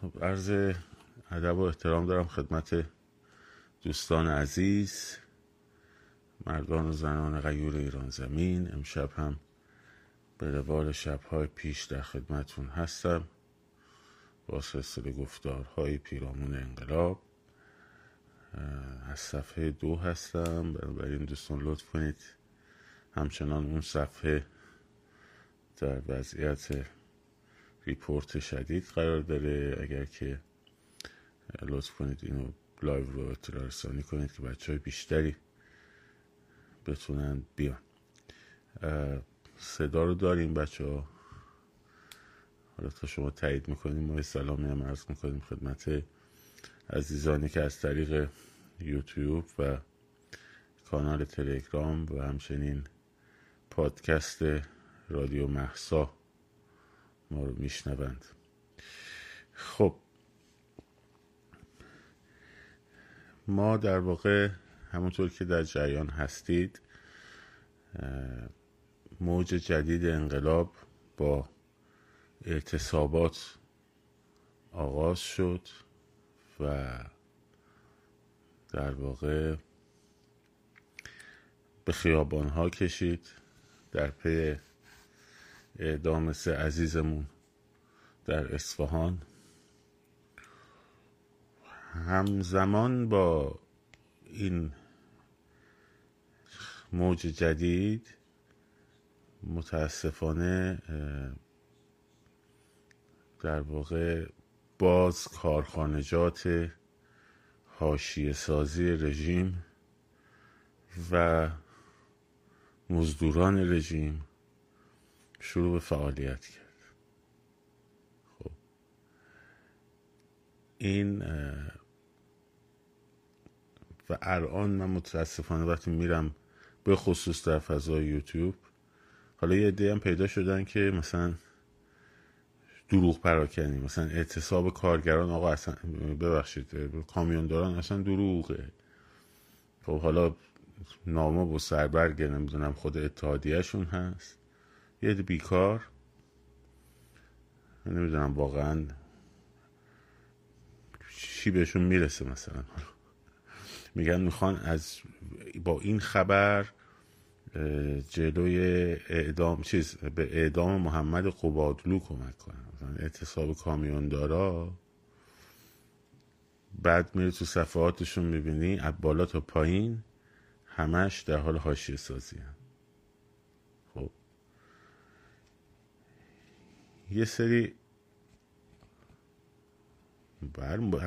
خب عرض ادب و احترام دارم خدمت دوستان عزیز، مردان و زنان غیور ایران زمین. امشب هم به روال شب‌های پیش در خدمتون هستم با سلسله گفتارهای پیرامون انقلاب. از صفحه 2 هستم، بنابراین دوستان لطف کنید همچنان اون صفحه در وضعیت ریپورت شدید قرار داره. اگر که لطف کنید اینو لایو رو اطلاع رسانی کنید که بچه های بیشتری بتونن بیان. صدا رو داریم بچه ها، حالا تا شما تایید میکنیم ما سلامی هم عرض میکنیم خدمت عزیزانی که از طریق یوتیوب و کانال تلگرام و همچنین پادکست رادیو مهسا ما رو میشنوند. خب ما در واقع همونطور که در جریان هستید موج جدید انقلاب با اعتصابات آغاز شد و در واقع به خیابان‌ها کشید در پی اعدام 3 عزیزمون در اصفهان. همزمان با این موج جدید متاسفانه در واقع باز کارخانجات حاشیه سازی رژیم و مزدوران رژیم شروع به فعالیت کرد. خب این و الان من متاسفانه وقتی میرم به خصوص در فضای یوتیوب، حالا یه عده‌ای هم پیدا شدن که مثلا دروغ پراکنی، مثلا اعتصاب کارگران آقا اصلا ببخشید کامیونداران اصلا دروغه. خب حالا نامه با سربرگ نمیدونم خود اتحادیه شون هست، یه عده بیکار، من نمیدونم واقعا چی بهشون میرسه. مثلا میگن میخوان از با این خبر جلوی اعدام به اعدام محمد قبادلو کمک کنن. مثلا اعتصاب کامیوندارا بعد میره تو صفحاتشون میبینی از بالا تا پایین همش در حال حاشیه سازی هست. خب یه سری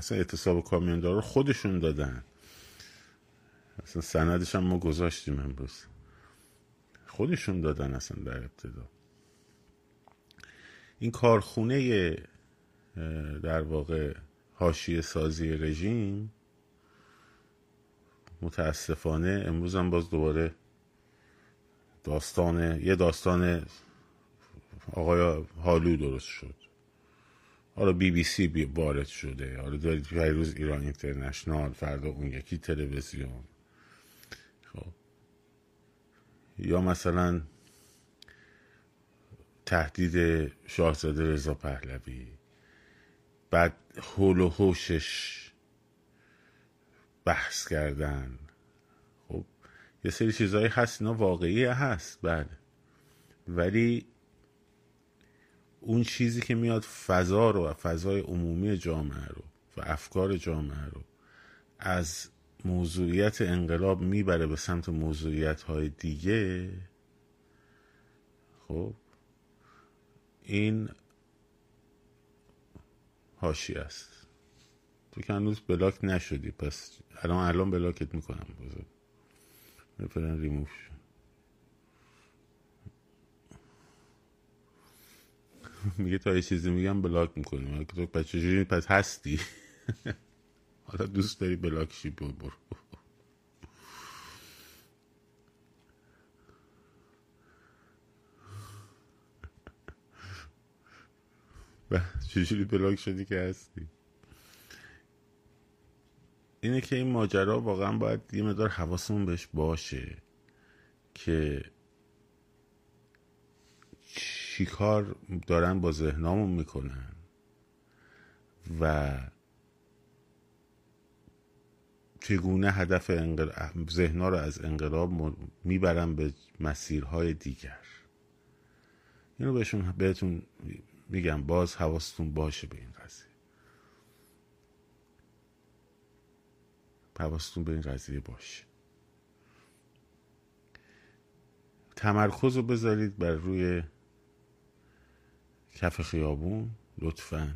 اصلا اعتصاب کامیوندارا خودشون دادن، اصلا سندش هم ما گذاشتیم امروز، خودشون دادن. اصلا در ابتدا این کارخونه در واقع حاشیه سازی رژیم متاسفانه امروز هم باز دوباره داستان آقای هالو درست شد. حالا BBC وارد شده، حالا دارید پیروز ایران اینترنشنال، فردا اون یکی تلویزیون. خب یا مثلا تهدید شاهزاده رضا پهلوی، بعد هول و هوشش بحث کردن. خب یه سری چیزایی هست اینا واقعی هست بله، ولی اون چیزی که میاد فضا رو و فضای عمومی جامعه رو و افکار جامعه رو از موضوعیت انقلاب میبره به سمت موضوعیت‌های دیگه، خب این حاشیه است. تو که هنوز بلاک نشدی، پس الان بلاکت میکنم. بذار بفرن ریموف شد. میگه تا یه چیزی میگم بلاک میکنیم، تو بچه جوری پس هستی. حالا دوست داری بلاک شی برو. چجوری بلاک شدی که هستی؟ اینه که این ماجرا واقعا باید یه مقدار حواسمون بهش باشه که چی کار دارن با ذهنامون میکنن و چگونه هدف ذهن‌ها رو از انقلاب میبرن به مسیرهای دیگر. این رو بهتون میگم، باز حواستون باشه به این قضیه. حواستون به این قضیه باشه. تمرکز رو بذارید بر روی کف خیابون لطفاً،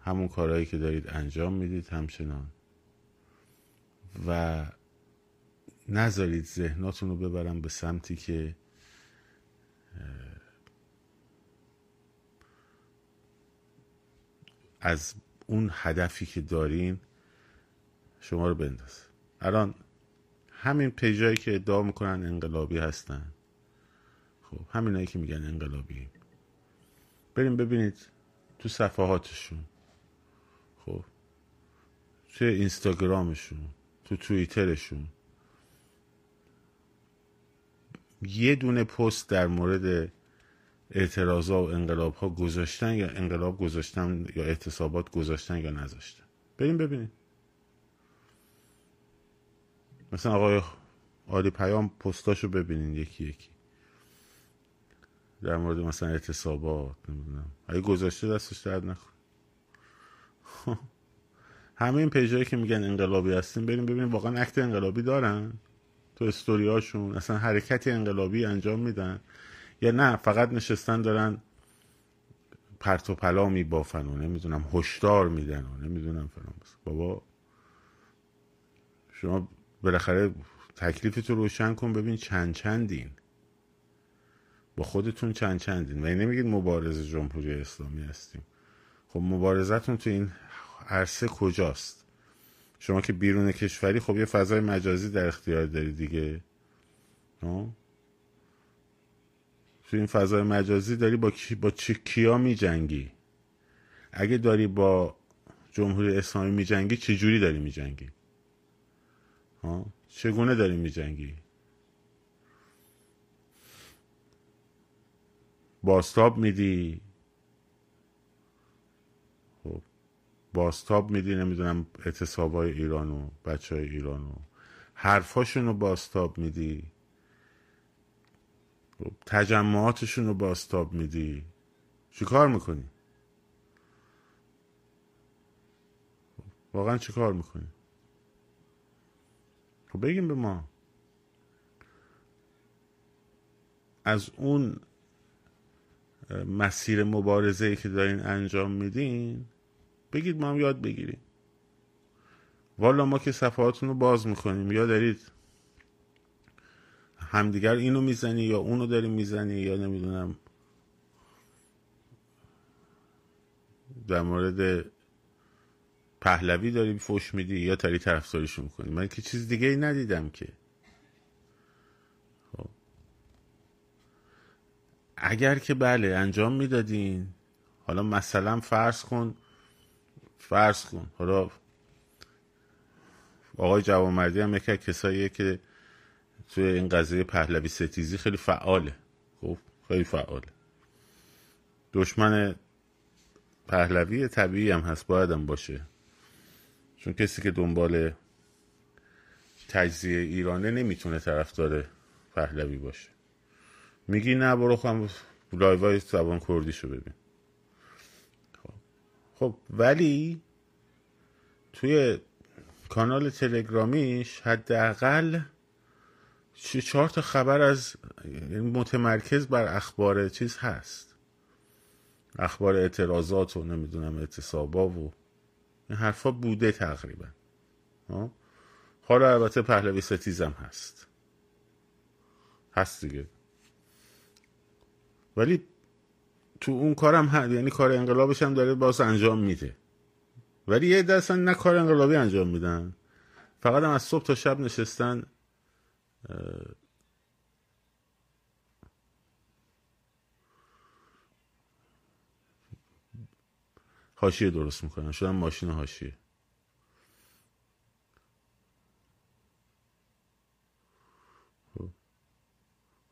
همون کارهایی که دارید انجام میدید همچنان، و نذارید ذهناتون رو ببرن به سمتی که از اون هدفی که دارین شما رو بندازه. الان همین پیجایی که ادعا میکنن انقلابی هستن، خب همینایی که میگن انقلابی، بریم ببینید تو صفحاتشون، خب تو اینستاگرامشون، تو توییترشون، یه دونه پست در مورد اعتراضا و انقلابها گذاشتن یا انقلاب گذاشتن یا اعتصابات گذاشتن یا نذاشتن. بریم ببینید. مثلا آقای علی پیام پستاشو ببینید یکی یکی در مورد مثلا اعتصابات، نمیدونم اگه گذاشته دستش درد نخور. همه این پیجایی که میگن انقلابی هستیم، بریم ببینیم واقعا اکت انقلابی دارن تو استوریاشون، اصلا حرکت انقلابی انجام میدن یا نه فقط نشستن دارن پرت و پلا میبافن و نمیدونم هشدار میدن و نمیدونم فلان. بابا شما بالاخره تکلیفتو روشن کن، ببین چند چندین با خودتون، چند چندین. و این نمیگید مبارزه جمهوری اسلامی هستیم. خب مبارزتون تو این عرصه کجاست؟ شما که بیرون کشوری خب یه فضای مجازی در اختیار داری دیگه، تو این فضای مجازی داری با کیا می جنگی؟ اگه داری با جمهوری اسلامی می جنگی چجوری داری می جنگی؟ چگونه داری می جنگی؟ بازتاب میدی؟ خب بازتاب میدی نمیدونم اعتصابای ایرانو، بچهای ایرانو، حرفاشونو بازتاب میدی، تجمعاتشونو بازتاب میدی، چیکار میکنی؟ واقعا چیکار میکنی؟ خب بگیم به ما. از اون مسیر مبارزه‌ای که دارین انجام میدین بگید ما هم یاد بگیریم. والا ما که صفحاتون رو باز میکنیم، یا دارید همدیگر اینو میزنی یا اونو داری میزنی یا نمیدونم در مورد پهلوی داری فوش میدی یا تری طرفداریش میکنی. من که چیز دیگه ای ندیدم که. خب اگر که بله انجام میدادین، حالا مثلا فرض کن حالا آقای جوانمردی هم یکی از کساییه که توی این قضیه پهلوی ستیزی خیلی فعاله، خب خیلی فعاله، دشمن پهلوی طبیعی هم هست، باید هم باشه، چون کسی که دنبال تجزیه ایرانه نمیتونه طرفدار پهلوی باشه. میگی نه برو خواهم لایوهای زبان کردیشو ببین. خب ولی توی کانال تلگرامیش حداقل 4 تا خبر از متمرکز بر اخبار چیز هست، اخبار اعتراضات و نمیدونم اعتصابا و این حرفا بوده تقریبا. حالا البته پهلوی ستیزم هست دیگه، ولی تو اون کارم هست، یعنی کار انقلابش هم داره باز انجام میده. ولی یه عده اصلا نه کار انقلابی انجام میدن، فقط هم از صبح تا شب نشستن حاشیه درست میکنن، شدن ماشین حاشیه.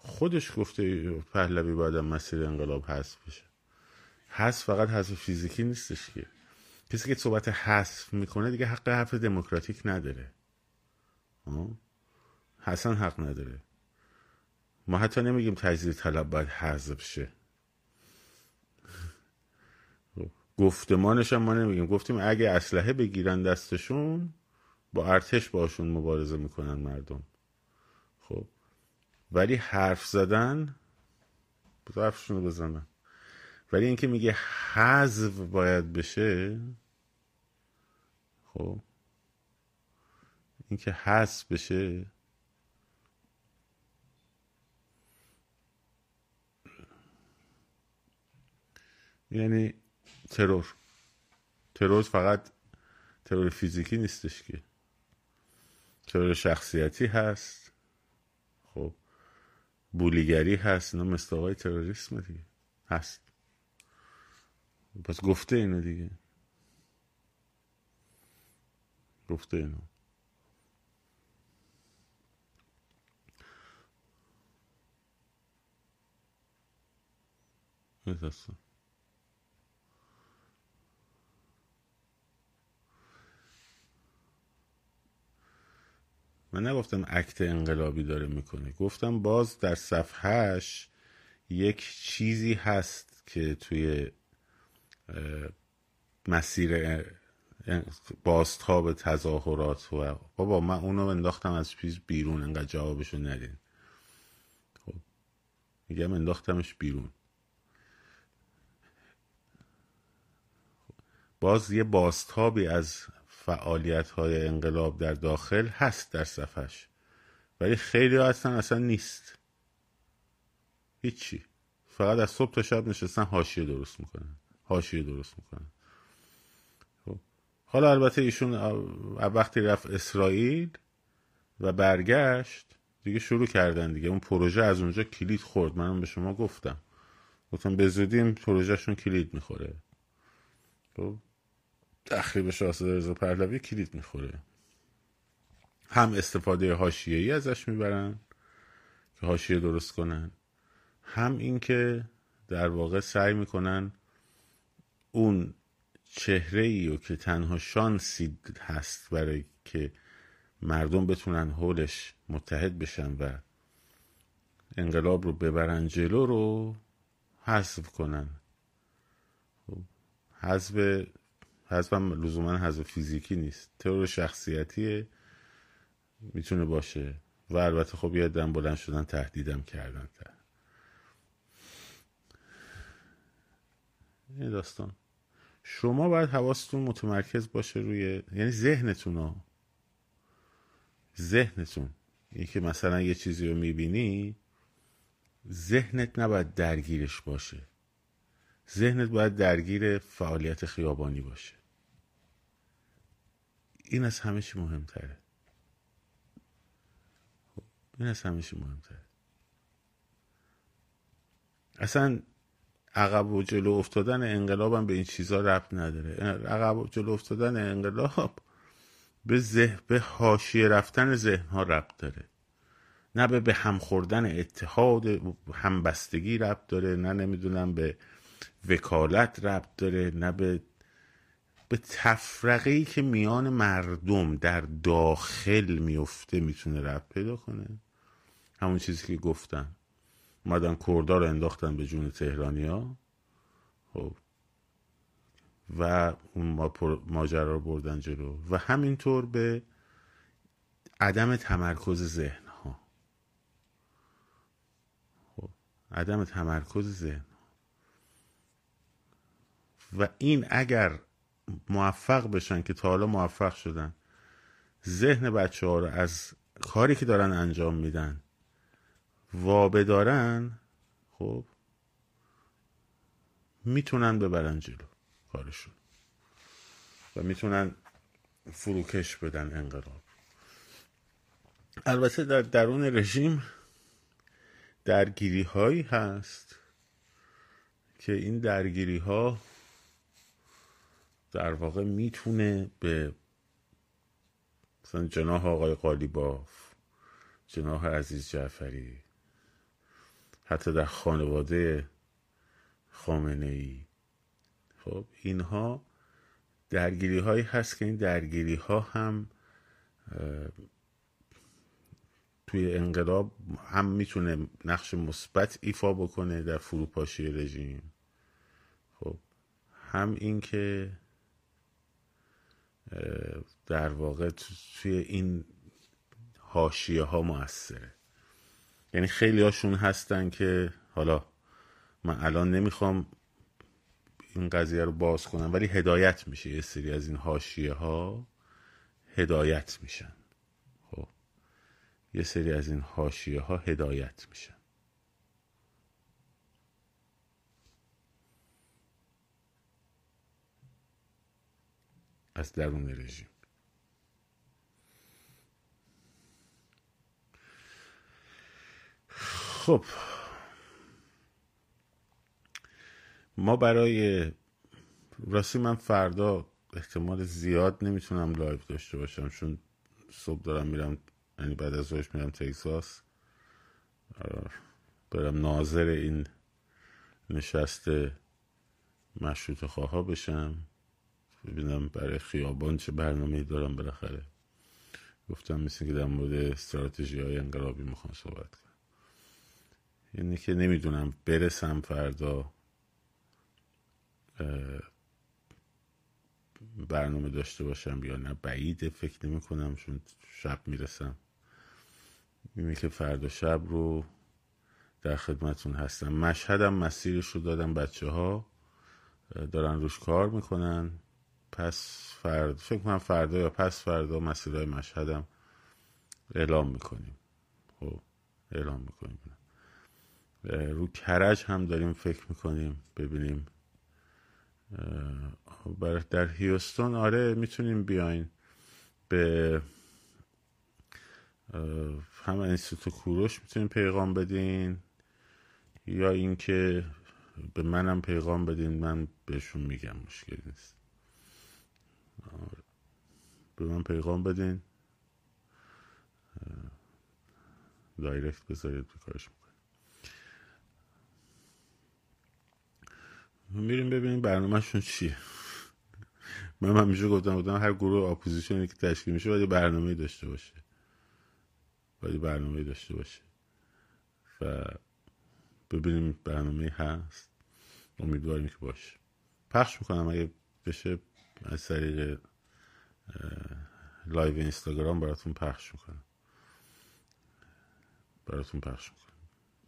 خودش گفته پهلوی بعد مسیر انقلاب حذف بشه. حذف فقط حذف فیزیکی نیستش که کسی که صحبت حذف میکنه دیگه حق حرف دموکراتیک نداره، حسن حق نداره. ما حتی نمیگیم تجزیه طلب باید حذف شه، گفتمانش هم ما نمیگیم، گفتیم اگه اسلحه بگیرن دستشون با ارتش باشون مبارزه میکنن مردم. خب ولی حرف زدن حرفشون رو بزنن، ولی اینکه میگه حذف باید بشه، خب اینکه حذف بشه یعنی ترور. ترور فقط ترور فیزیکی نیستش که، ترور شخصیتی هست، خب بولیگری هست، اینا مستاقای تروریسم دیگه هست. پس گفته اینو دیگه، گفته اینو. نیست من نگفتم اکت انقلابی داره میکنه، گفتم باز در صفحهش یک چیزی هست که توی مسیر بازتاب تظاهرات و بابا من اونو انداختم از پیش بیرون، انقدر جوابشو ندین. خب میگم انداختمش بیرون، باز یه بازتابی از فعالیت‌های انقلاب در داخل هست در صفحش، ولی خیلی هستن اصلا نیست هیچی، فقط از صبح تا شب نشستن حاشیه درست میکنن، حاشیه درست میکنن. خب حالا البته ایشون وقتی رفت اسرائیل و برگشت دیگه شروع کردن دیگه، اون پروژه از اونجا کلید خورد. منم به شما گفتم به زودی این پروژهشون کلید میخوره، خب تخریب شاهزاده رضا پهلوی کلید میخوره. هم استفاده حاشیه‌ای ازش میبرن که حاشیه درست کنن، هم این که در واقع سعی میکنن اون چهره‌ای رو که تنها شانسی هست برای که مردم بتونن حولش متحد بشن و انقلاب رو ببرن جلو رو حذف کنن. حذف هم لزوماً حذف فیزیکی نیست، ترور شخصیتیه میتونه باشه. و البته خب یه دم بلند شدن تهدیدم کردن این داستان. شما باید حواستون متمرکز باشه روی، یعنی ذهنتون این که مثلا یه چیزی رو میبینی ذهنت نباید درگیرش باشه، ذهنت باید درگیر فعالیت خیابانی باشه. این از همه چی مهمتره. اصلا عقب و جلو افتادن انقلاب هم به این چیزا ربط نداره. عقب و جلو افتادن انقلاب به حاشیه رفتن ذهن ها ربط داره، نه به هم خوردن اتحاد همبستگی ربط داره، نه نمیدونم به وکالت ربط داره، نه به تفرقه‌ای که میان مردم در داخل میفته میتونه ربط پیدا کنه. همون چیزی که گفتن اومدن کردا رو انداختن به جون تهرانیا، خب و اون ماجرا رو بردن جلو، و همینطور به عدم تمرکز ذهن ها. خب عدم تمرکز ذهن و این اگر موفق بشن که تا حالا موفق شدن ذهن بچه ها رو از کاری که دارن انجام میدن وابه دارن، خب میتونن ببرن جلو کارشون و میتونن فروکش بدن انقلاب. البته در درون رژیم درگیری هایی هست که این درگیری ها در واقع میتونه به مثلا جناح آقای قالیباف، جناح عزیز جعفری، حتی در خانواده خامنه‌ای، خب اینها درگیری هایی هست که این درگیری ها هم توی انقلاب هم میتونه نقش مثبت ایفا بکنه در فروپاشی رژیم، خب هم این که در واقع توی این حاشیه ها موثره. یعنی خیلی هاشون هستن که حالا من الان نمیخوام این قضیه رو باز کنم، ولی هدایت میشه، یه سری از این حاشیه ها هدایت میشن، خب یه سری از این حاشیه ها هدایت میشن. از درون رژیم خب ما برای راستی من فردا احتمال زیاد نمیتونم لایو داشته باشم، چون صبح دارم میرم، یعنی بعد از ظهرش میرم تگزاس، برم ناظر این نشست مشروطه خواها بشم، ببینم برای خیابان چه برنامه‌ای دارم. بالاخره گفتم مثل که در مورد استراتژی‌های انقلابی میخوام صحبت کنم، یعنی که نمیدونم برسم فردا برنامه داشته باشم یا نه، بعیده، فکر نمی کنم چون شب میرسم. میگم که فردا شب رو در خدمتون هستم. مشهدم مسیرش رو دادم، بچه ها دارن روش کار میکنن، پس فردا فکر کنم فردا یا پس فردا مسیرهای مشهدم اعلام میکنیم، خب اعلام میکنیم. رو کرج هم داریم فکر میکنیم، ببینیم. در هیوستون آره میتونیم بیاین به هم انستیتوت کوروش میتونیم پیغام بدین، یا اینکه به منم پیغام بدین، من بهشون میگم، مشکلی نیست. به من پیغام بدین، دایرکت بذارید، بکارش میریم ببینیم برنامهشون چیه. من همیشه گفتم هر گروه اپوزیشنی که تشکیل میشه باید برنامه‌ای داشته باشه، باید برنامه‌ای داشته باشه و ببینیم برنامه‌ای هست، امیدواریم که باشه. پخش میکنم اگه بشه از طریق لایو اینستاگرام براتون پخش میکنم.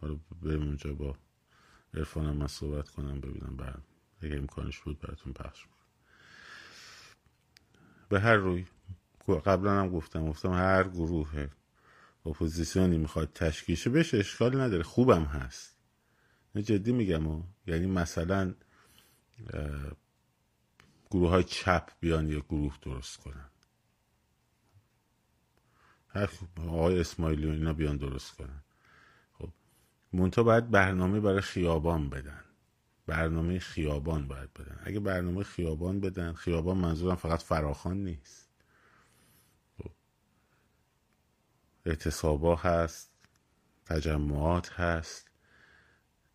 حالا بریم اونجا با عرفانم من صحبت کنم، ببینم برم اگه امکانش بود براتون پخش میکنم. به هر روی قبلا هم گفتم هر گروه اپوزیسیونی میخواد تشکیلش بشه اشکال نداره، خوبم هست، من جدی میگم یعنی مثلا گروه های چپ بیان یا گروه درست کنن، هر آقای اسماعیلی و اینا بیان درست کنن، منطقه باید برنامه برای خیابان بدن، برنامه خیابان باید بدن. اگه برنامه خیابان بدن، خیابان منظورم فقط فراخوان نیست، اعتصابا هست، تجمعات هست،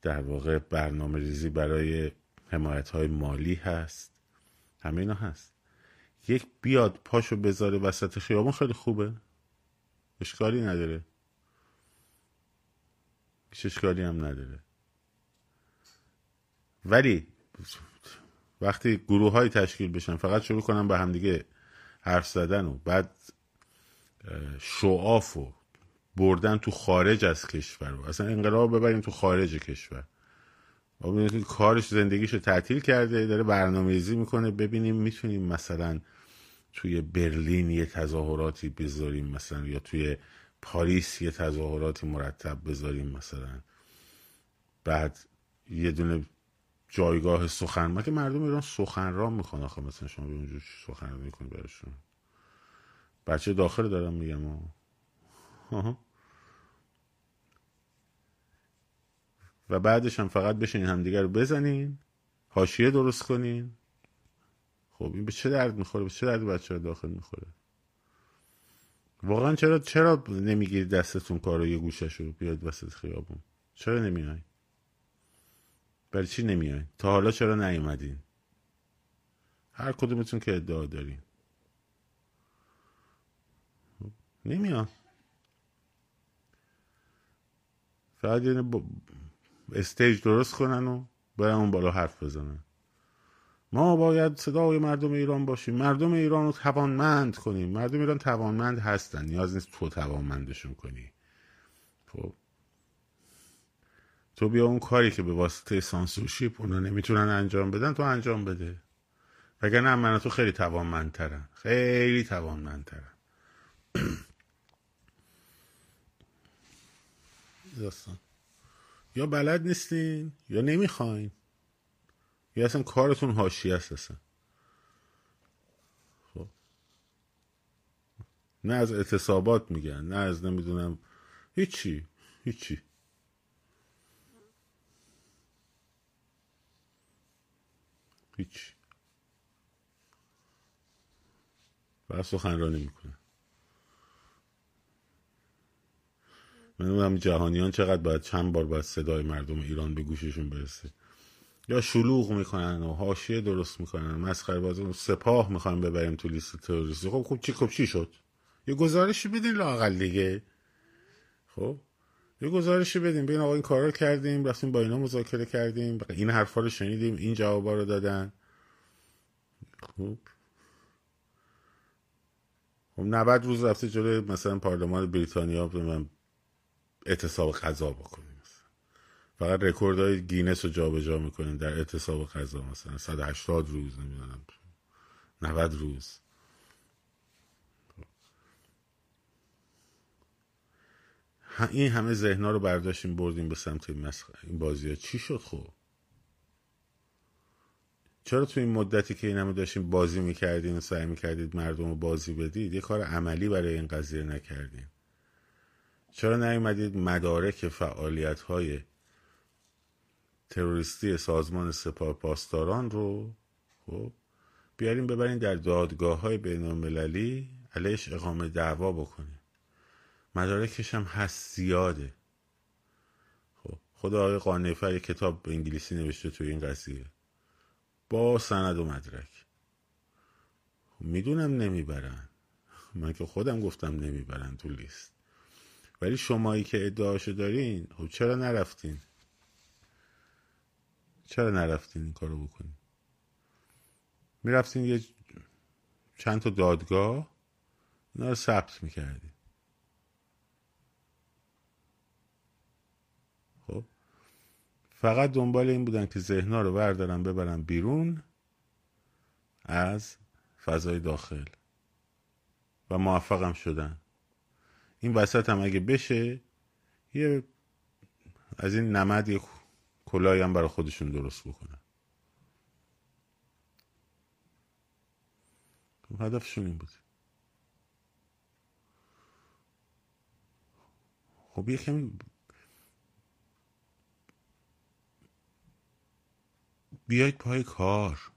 در واقع برنامه ریزی برای حمایت‌های مالی هست، همه اینا هست. یک بیاد پاشو بذاره وسط خیابان خیلی خوبه، اشکالی نداره، هیچ اشکالی هم نداره. ولی وقتی گروه های تشکیل بشن فقط شروع کنن به همدیگه حرف زدن و بعد شعاف و بردن تو خارج از کشور و اصلا انقلاب ببریم تو خارج کشور، کارش زندگیشو تعطیل کرده، داره برنامه‌ریزی میکنه، ببینیم میتونیم مثلا توی برلین یه تظاهراتی بذاریم، مثلا یا توی پاریس یه تظاهراتی مرتب بذاریم، مثلا بعد یه دونه جایگاه سخن، ما که مردم ایران سخنران میخوان آخه، مثلا شما به اونجور سخنرانی میکنی براشون، بچه داخل دارم میگم و بعدش هم فقط بشین همدیگر رو بزنین، حاشیه درست کنین. خب این به چه درد میخوره؟ به چه درد بچه داخل میخوره واقعا؟ چرا نمیگیری دستتون کارو یه گوشه‌شو بیاد وسط خیابون؟ چرا نمیای؟ برای چی نمیای؟ تا حالا چرا نیومدین؟ هر کدومتون که ادعا دارین. نمیان فقط یعنی استیج درست کنن و برن اون بالا حرف بزنن. ما باید صدای مردم ایران باشیم، مردم ایران رو توانمند کنیم. مردم ایران توانمند هستن، نیاز نیست تو توانمندشون کنی. خب تو بیا اون کاری که به واسطه سانسورشیپ اونا نمیتونن انجام بدن تو انجام بده، وگرنه من و تو خیلی توانمندترن، خیلی توانمندترن. داستان یا بلد نیستین یا نمیخواین یا اصلا کارتون حاشیه است اصلا. خب نه از اعتصابات میگن، نه از نمیدونم هیچی. هیچ بس سخنرانی میکنه. من نمیدونم جهانیان چقدر باید، چند بار باید صدای مردم ایران به گوششون برسه. یا شلوغ میکنن و حاشیه درست میکنن، مسخره بازی و سپاه میخوان ببریم تو لیست تروریستی. خب چی شد؟ یه گزارشی بدین لااقل دیگه. خب یه گزارشی بدین، ببین آقا این کارا رو کردیم، رفتیم با اینا مذاکره کردیم، این حرفا رو شنیدیم، این جوابا رو دادن. خب 90 روز رفته جلوی مثلا پارلمان بریتانیا بمون اعتصاب غذا بکنیم، مثلا فقط رکوردهای گینس رو جابجا میکنیم در اعتصاب غذا، مثلا 180 روز نمیدونم 90 روز. این همه ذهن‌ها رو برداشتیم بردیم به سمت این بازی‌ها. چی شد خب؟ چرا تو این مدتی که این همه داشتیم بازی میکردیم و سعی میکردید مردم رو بازی بدید یه کار عملی برای این قضیه نکردیم؟ چرا نیومدید مدارک فعالیت‌های تروریستی سازمان سپاه پاسداران رو خب بیاریم ببرین در دادگاه‌های بین‌المللی علیش اقامه دعوا بکنیم. مدارکش هم هست زیاده. خب خود آقای قانیفر یک کتاب به انگلیسی نوشته توی این قضیه با سند و مدرک. خب میدونم نمیبرن، من که خودم گفتم نمیبرن تو لیست، ولی شمایی که ادعاشو دارین خب چرا نرفتین این کارو بکنین؟ میرفتین یه چند تا دادگاه اینا رو ثبت میکردین. فقط دنبال این بودن که ذهن‌ها رو بردارن ببرن بیرون از فضای داخل و موفقم شدن. این وسط هم اگه بشه یه از این نمد یه کلاهی هم برای خودشون درست بکنن. هدفشون این بود. خب یه کمی بیایید پای کار.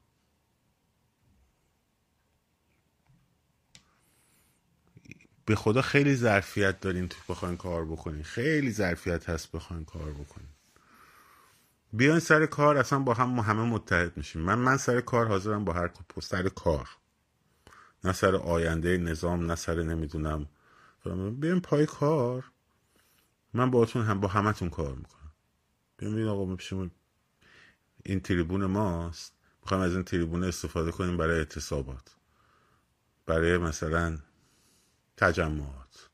به خدا خیلی ظرفیت دارین تو بخواین کار بکنین، خیلی ظرفیت هست بخواین کار بکنین. بیاین سر کار، اصلا با هم همه متحد میشیم. من سر کار حاضرم با هر سر کار، نه سر آینده نظام، نه سر نمیدونم. بیاین پای کار، من باهاتون هم با همتون کار میکنم. ببینید آقا میشیم این تریبون ماست، میخوایم از این تریبون استفاده کنیم برای اعتصابات، برای مثلا تجمعات.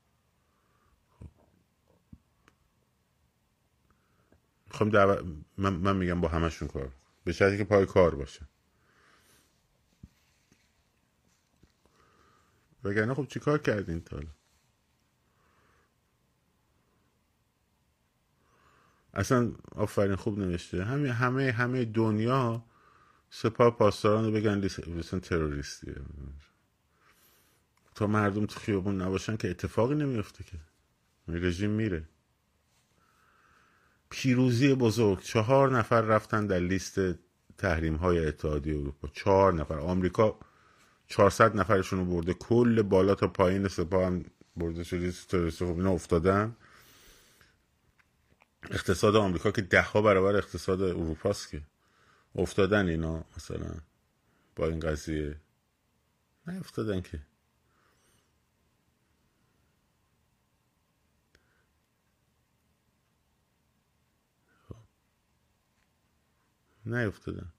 میخوایم من میگم با همشون کار، به شرطی که پای کار باشه، وگرنه خب چی کار کردین تا حالا؟ اصلا آفرین خوب نوشته. همه دنیا سپاه پاسداران رو بگن لیست تروریستیه، تا مردم تو خیابون نباشن که اتفاقی نمیفته که. رژیم میره. پیروزی بزرگ، 4 نفر رفتن در لیست تحریم‌های اتحادیه اروپا. 4 نفر. آمریکا 400 نفرشون رو برده، کل بالا تا پایین سپاه هم برده شده لیست تروریستی. خب اینا افتادن. اقتصاد آمریکا که 10 برابر اقتصاد اروپاست که افتادن اینا مثلا با این قضیه نیفتادن که. نیفتادن.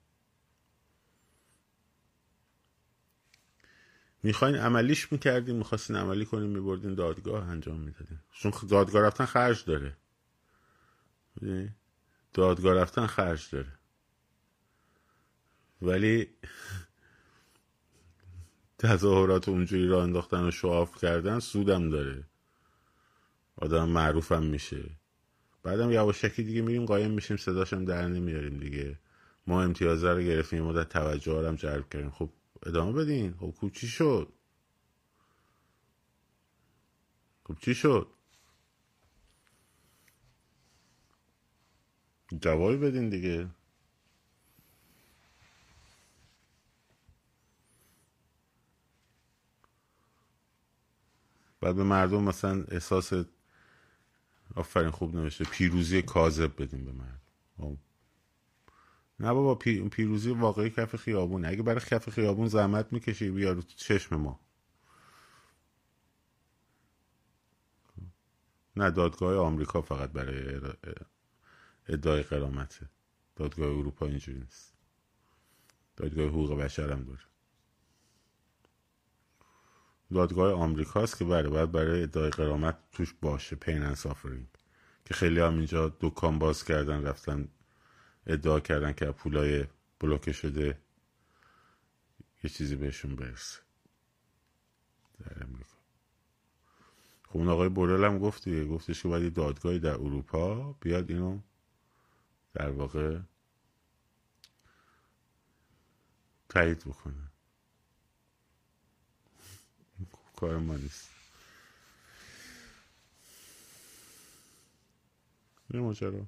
میخواین عملیش میکردین، میخواستین عملی کنین، میبردین دادگاه انجام میدادین، چون دادگاه رفتن خرج داره، دادگاه رفتن خرج داره. ولی تظاهرات اونجوری را انداختن و شعاف کردن سودم داره، آدم معروفم میشه، بعدم یواشکی دیگه میریم قایم میشیم، صداشم در نمیاریم دیگه. ما امتیاز رو گرفتیم، مدت توجه ها رو هم جلب کردیم، خب ادامه بدین. خب کوچی شد، خب چی شد؟ جواب بدین دیگه. بعد به مردم مثلا احساس آفرین خوب نمیشه، پیروزی کاذب بدیم به مردم. نه بابا، پیروزی واقعی کف خیابون. اگه برای کف خیابون زحمت میکشی بیا رو چشم ما. نه دادگاه آمریکا فقط برای ادعای غرامته، دادگاه اروپا اینجوری نیست، دادگاه حقوق بشر هم داره. دادگاه آمریکاست که برای ادعای غرامت توش باشه، پین اند سافرینگ، که خیلی هم اینجا دکان باز کردن، رفتن ادعا کردن که پولای بلوکه شده یه چیزی بهشون برسه در امریکا. خب اون آقای بورل هم گفتش که باید یه دادگاهی در اروپا بیاد اینو در واقع تایید بکنه. کار ما نیست. میرم چرا؟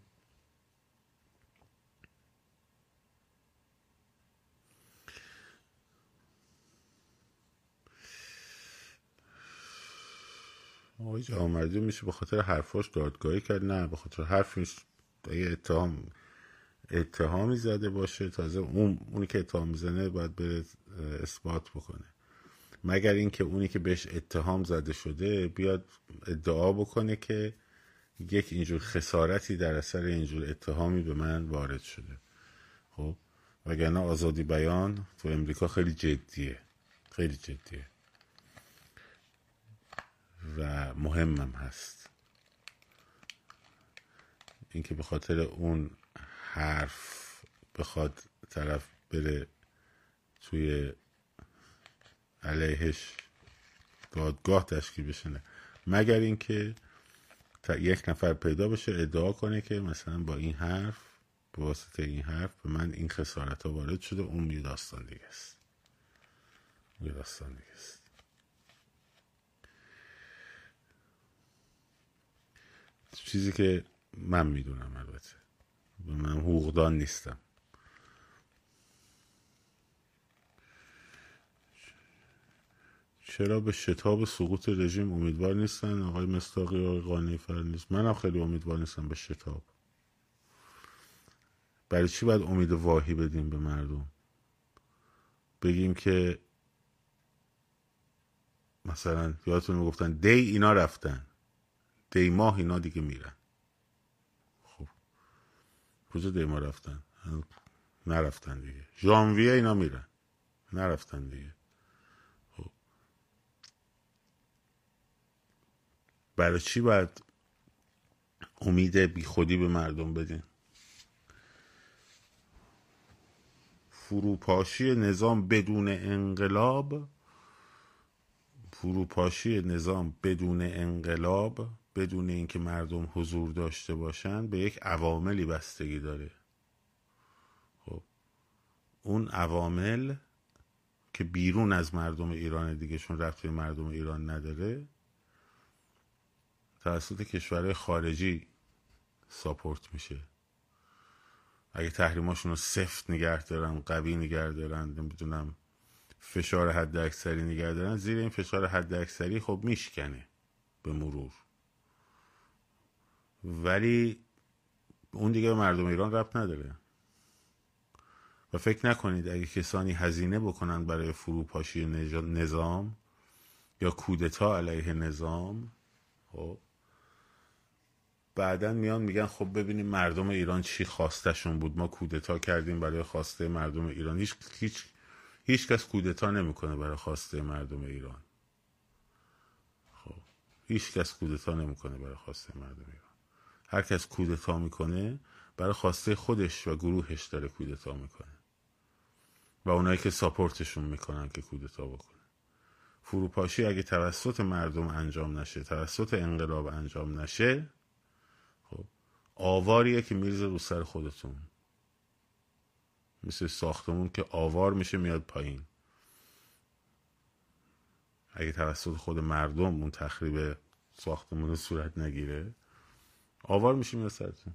آقای جامردی میشه به خاطر حرفاش دادگاهی کرد؟ نه، به خاطر حرفش. اگه اتهامی زده باشه، تازه اونی که اتهام میزنه باید بره اثبات بکنه، مگر اینکه اونی که بهش اتهام زده شده بیاد ادعا بکنه که یک اینجور خسارتی در اثر اینجور اتهامی به من وارد شده. خب وگرنه آزادی بیان تو امریکا خیلی جدیه، خیلی جدیه و مهمم هست. اینکه به خاطر اون حرف بخواد طرف بره توی علیهش دادگاه تشکیل بشه، نه، مگر اینکه یک نفر پیدا بشه ادعا کنه که مثلا با این حرف، به واسطه این حرف به من این خسارت ها وارد شده. اون یه داستان دیگه است، یه داستان دیگه است. چیزی که من میدونم، البته من حقوقدان نیستم. چرا به شتاب سقوط رژیم امیدوار نیستن آقای مستاقی و آقای قانیفر؟ نیست، من هم خیلی امیدوار نیستم به شتاب. برای چی باید امید واهی بدیم به مردم؟ بگیم که مثلا یادتون میگفتن دی اینا رفتن، دی ماه اینا دیگه میرن. خب کجا دی ماه رفتن؟ نرفتن دیگه. ژانویه اینا میرن، نرفتن دیگه. برای چی باید امید بی خودی به مردم بدین؟ فروپاشی نظام بدون انقلاب، فروپاشی نظام بدون انقلاب، بدون اینکه مردم حضور داشته باشن، به یک عواملی بستگی داره. خب اون عوامل که بیرون از مردم ایران دیگه، چون رفت به مردم ایران نداره، توسط کشورهای خارجی ساپورت میشه. اگه تحریماشون رو سفت نگه دارن، قوی نگه دارن، نمیدونم فشار حد اکثری نگه دارن، زیر این فشار حد اکثری خب میشکنه به مرور، ولی اون دیگه به مردم ایران ربط نداره. و فکر نکنید اگه کسانی هزینه بکنند برای فروپاشی نظام یا کودتا علیه نظام، خب بعدن میان میگن خب ببینیم مردم ایران چی خواستشون بود، ما کودتا کردیم برای خواسته مردم ایران. هیچ کس کودتا نمیکنه برای خواسته مردم ایران. خب هیچ کس کودتا نمیکنه برای خواسته مردم ایران. هر کس کودتا میکنه برای خواسته خودش و گروهش داره کودتا میکنه و اونایی که ساپورتشون میکنن که کودتا بکنه. فروپاشی اگه توسط مردم انجام نشه، توسط انقلاب انجام نشه، خب آواریه که میریزه رو سر خودتون، مثل ساختمون که آوار میشه میاد پایین. اگه توسط خود مردم اون تخریب ساختمون صورت نگیره، آوار میشه میاد سرتون.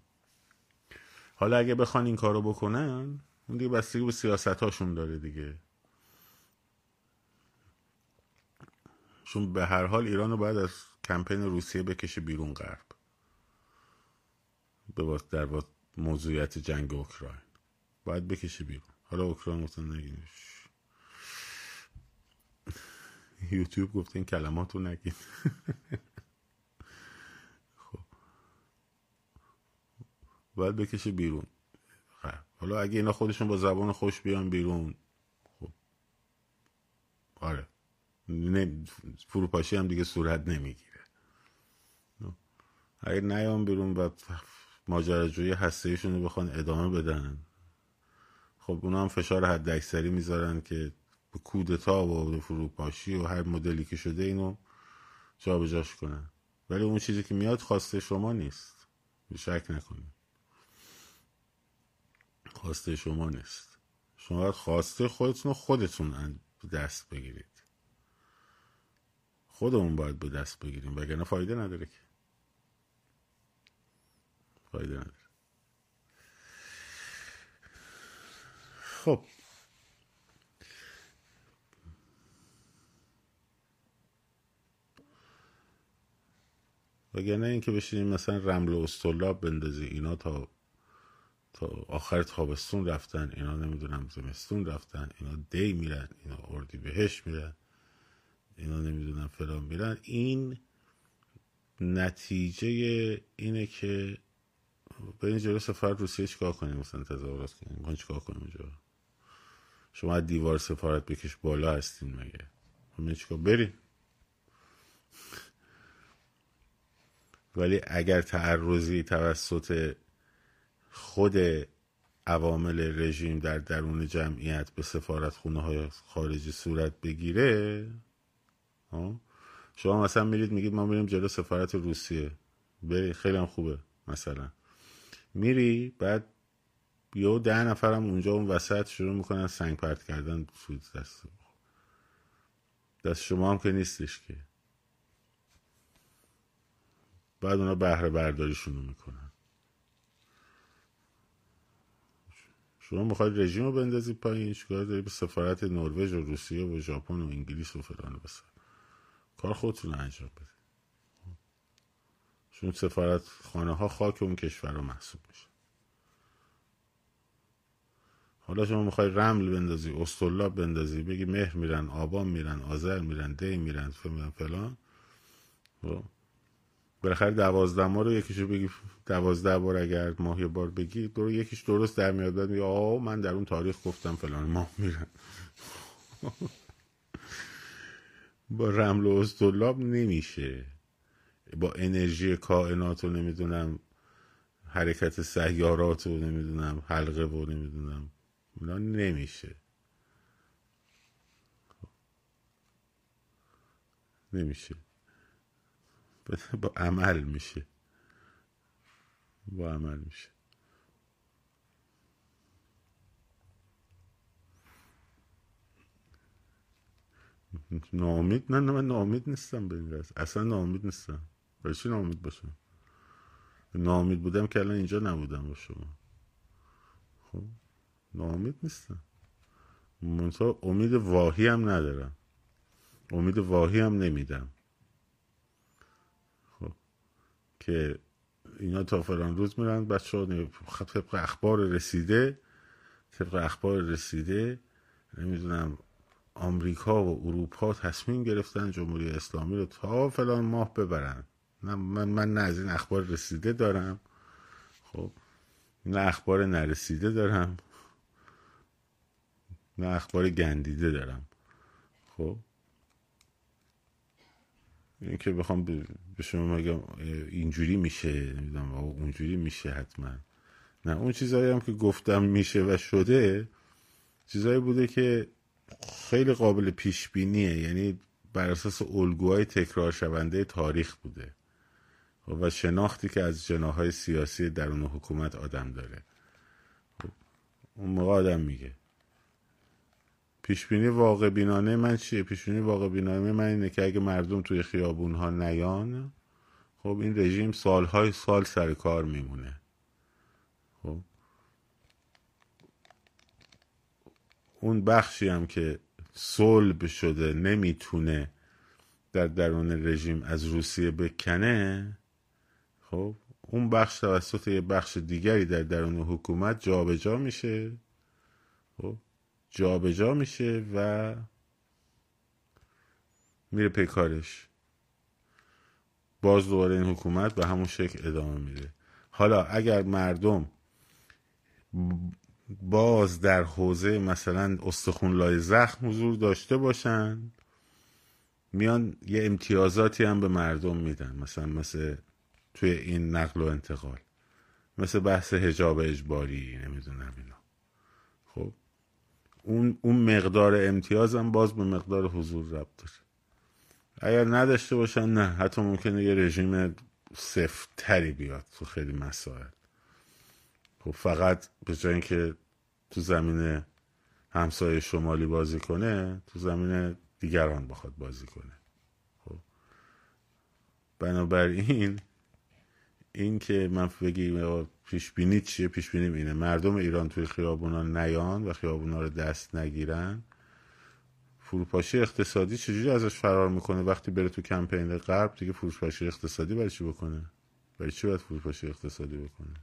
حالا اگه بخوان این کارو بکنن، اون دیگه بستگی به سیاستاشون داره دیگه. چون به هر حال ایرانو باید از کمپین روسیه بکشه بیرون غرب، در موضوعیت جنگ اوکراین باید بکشه بیرون. حالا اوکراین گفتن نگین، یوتیوب گفت این کلماتو نگین. خب باید بکشه بیرون غرب. حالا اگه اینا خودشون با زبان خوش بیان بیرون، خب آره فروپاشی هم دیگه صورت نمیگیره. اگه نیام بیرون و ماجراجویی هسته‌ایشون رو بخوان ادامه بدن، خب اونا هم فشار حداکثری میذارن که به کودتا و فروپاشی و هر مدلی که شده اینو جابجاش کنن. ولی اون چیزی که میاد خواسته شما نیست، شک نکنید، خواسته شما نیست. شما باید خواسته خودتون دست بگیرید، خودمون باید به دست بگیریم، وگرنه فایده نداره که، فایده نداره. خب وگرنه این که بشینیم مثلا رمل و استولاب بندازی، اینا تا آخر تابستون رفتن، اینا نمیدونم زمستون رفتن، اینا دی میرن، اینا اردیبهشت میرن، اینا نمیدونم فلان میرن. این نتیجه اینه که به این جلو سفارت روسیه چیکار کنیم، مثلا تظاهرات کنیم، میخوان چیکار کنیم اونجا؟ شما از دیوار سفارت بکش بالا هستین مگه؟ همین چیکار بریم؟ ولی اگر تعرضی توسط خود عوامل رژیم در درون جمعیت به سفارت خونه های خارجی صورت بگیره، شما مثلا میرید میگید ما میریم جلو سفارت روسیه، بری خیلی هم خوبه، مثلا میری بعد یه 10 نفرم اونجا اون وسط شروع میکنن سنگ پرت کردن سود دست شما هم که نیستش که، بعد اونا بهره برداریشون رو میکنن. شما میخواید رژیم رو بندازی پایین، چیکار داری به سفارت نروژ و روسیه و ژاپن و انگلیس و فلان؟ بسن کار خودتون انجام بده، چون سفارت خانه ها خاک اون کشور رو محسوب میشه. حالا شما میخوای رمل بندازی، استولاب بندازی، بگی مهر میرن، آبان میرن، آذر میرن، دی میرن، فلان، بالاخره 12 ما رو یکیشو بگی 12 بار اگر ماه یه بار بگی درو یکیش درست در میاد، بعد میگه آه من در اون تاریخ گفتم فلان ماه میرن. با رمل و استولاب نمیشه، با انرژی کائنات و نمیدونم حرکت سیارات و نمیدونم حلقه و نمیدونم اونا نمیشه، نمیشه، با عمل میشه، با عمل میشه. ناامید؟ نه من ناامید نیستم، به این راست اصلا ناامید نیستم. برای چی ناامید باشم؟ ناامید بودم که الان اینجا نبودم با شما. خب ناامید نیستم، منتها امید واهی هم ندارم، امید واهی هم نمیدم. خب که اینا تا فلان روز میرن بچه‌ها، طبق اخبار رسیده طبق اخبار رسیده نمیدونم آمریکا و اروپا تصمیم گرفتن جمهوری اسلامی رو تا فلان ماه ببرن. من نه از این اخبار رسیده دارم، خب نه اخبار نرسیده دارم، نه اخبار گندیده دارم. خب این که بخوام به شما بگم اینجوری میشه نمیدونم اونجوری میشه، حتما نه. اون چیزایی هم که گفتم میشه و شده چیزایی بوده که خیلی قابل پیش بینیه، یعنی بر اساس الگوهای تکرار شونده تاریخ بوده و شناختی که از جناحهای سیاسی درون حکومت آدم داره. اون موقع آدم میگه پیش بینی واقع بینانه من چیه؟ پیش بینی واقع بینانه من اینه که اگه مردم توی خیابون‌ها نیان، خب این رژیم سالهای سال سر کار میمونه. خب اون بخشی هم که صلب شده نمیتونه در درون رژیم از روسیه بکنه، خب اون بخش توسط یه بخش دیگری در درون حکومت جابجا میشه، خب جابجا میشه و میره پیکارش. باز دوباره این حکومت به همون شکل ادامه میده. حالا اگر مردم باز در حوزه مثلا استخون‌لای زخم حضور داشته باشن، میان یه امتیازاتی هم به مردم میدن، مثلا توی این نقل و انتقال، مثل بحث حجاب اجباری نمیدونم اینا. خب اون مقدار امتیاز هم باز به مقدار حضور ربط داره. اگر نداشته باشن نه، حتی ممکنه یه رژیم سفتری بیاد تو خیلی مسائل. خب فقط به جای اینکه تو زمین همسایه شمالی بازی کنه، تو زمین دیگران بخواد بازی کنه. خب بنابراین این که من بگیم پیش بینی چیه، پیش بینی اینه مردم ایران توی خیابونا نیان و خیابونا رو دست نگیرن. فروپاشی اقتصادی چجوری ازش فرار میکنه؟ وقتی بره تو کمپین غرب دیگه فروپاشی اقتصادی برای چی بکنه؟ برای چی باید فروپاشی اقتصادی بکنه؟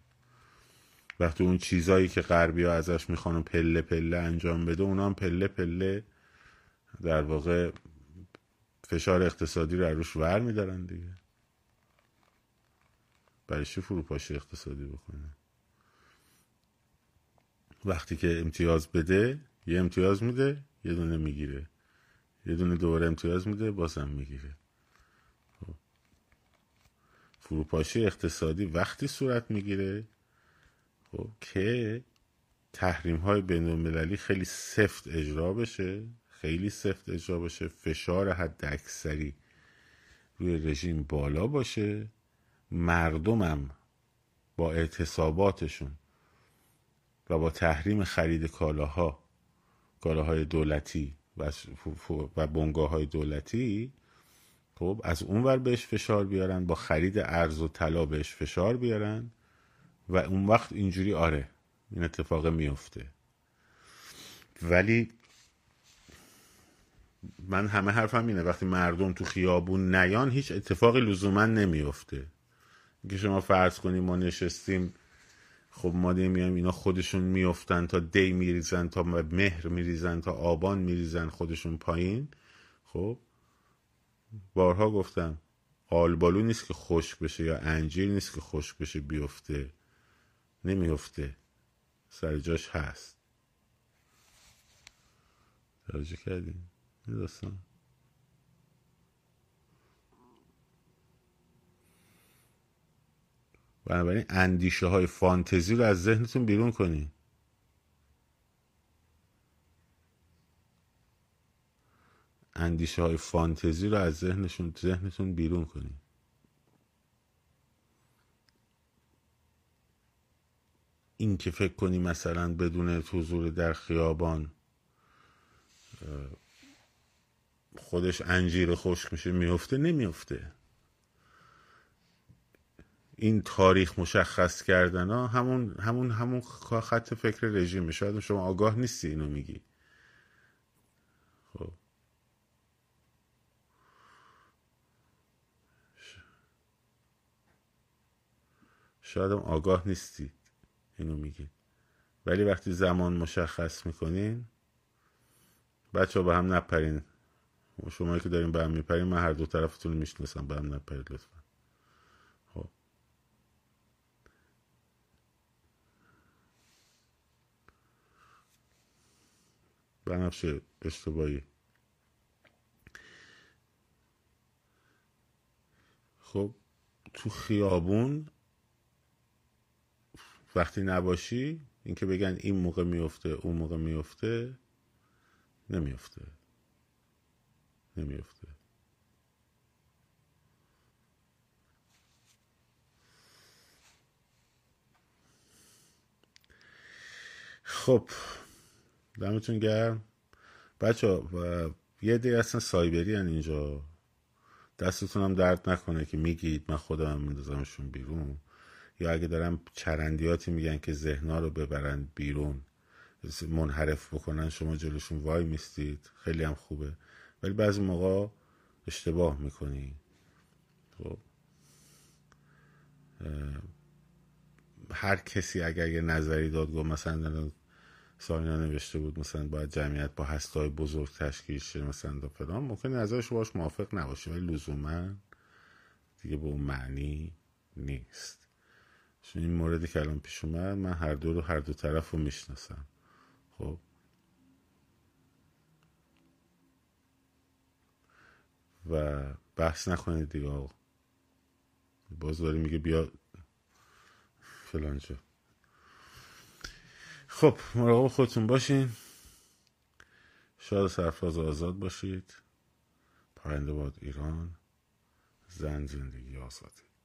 وقتی اون چیزایی که غربی‌ها ازش میخوان پله پله انجام بده، اونا هم پله پله در واقع فشار اقتصادی رو روش ور میدارن دیگه. برای چی فروپاشی اقتصادی بکنه؟ وقتی که امتیاز بده، یه امتیاز میده، یه دونه میگیره، یه دونه دوباره امتیاز میده، بازم میگیره. فروپاشی اقتصادی وقتی صورت میگیره خب که تحریم‌های بین‌المللی خیلی سفت اجرا بشه، خیلی سفت اجرا بشه، فشار حداکثری روی رژیم بالا باشه، مردمم با اعتصاباتشون و با تحریم خرید کالاهای دولتی و بنگاه‌های دولتی، خب از اونور بهش فشار بیارن، با خرید ارز و طلا بهش فشار بیارن و اون وقت اینجوری آره این اتفاق میفته. ولی من همه حرفم اینه وقتی مردم تو خیابون نیان هیچ اتفاقی لزوما نمیفته. که شما فرض کنیم ما نشستیم، خب ما نمیایم اینا خودشون میافتن، تا دی میریزن، تا مهر میریزن، تا آبان میریزن خودشون پایین. خب بارها گفتم آلبالو نیست که خشک بشه یا انجیر نیست که خشک بشه بیفته، نمیفته، سر جاش هست. توجه کردیم این داستان؟ بنابراین اندیشه های فانتزی رو از ذهنتون بیرون کنین. اندیشه های فانتزی رو از ذهنتون بیرون کنین. این که فکر کنی مثلا بدون حضور در خیابان خودش انجیر خشک میشه میفته، نمیفته. این تاریخ مشخص کردن ها همون خط فکر رژیمه. شاید شما آگاه نیستی اینو میگی. خب شاید هم آگاه نیستی اینو میگی ولی وقتی زمان مشخص میکنین بچه ها به هم نپرین. شمایی که دارین به هم میپرین، من هر دو طرفتون میشناسم، به هم نپرید لطفا. خب بنفش اشتباهی. خب تو خیابون وقتی نباشی، اینکه بگن این موقع میفته اون موقع میفته، نمیفته. خب دمتون گرم بچه ها. یه دیگه اصلا سایبری هن اینجا، دستتون هم درد نکنه که میگید من خودم هم میندازمشون بیرون، یا اگه دارم چرندیاتی میگن که ذهنا رو ببرن بیرون، منحرف بکنن، شما جلوشون وای میستید، خیلی هم خوبه، ولی بعضی موقع اشتباه میکنی. خب هر کسی اگر یه نظری داد، گفت مثلا سامینا نوشته بود مثلا باید جمعیت با هسته‌های بزرگ تشکیل شه مثلا دا فلان، ممکن نظرش باهاش موافق نباشه، ولی لزوما دیگه به اون معنی نیست. چون این موردی که الان پیش اومد، من هر دو طرف رو میشناسم. خب و بحث نکنید دیگه آقا. باز داری میگه بیا فلان جا. خب مراقب خودتون باشین، شاد و سرفراز آزاد باشید. پاینده باد ایران، زن زندگی آزادی.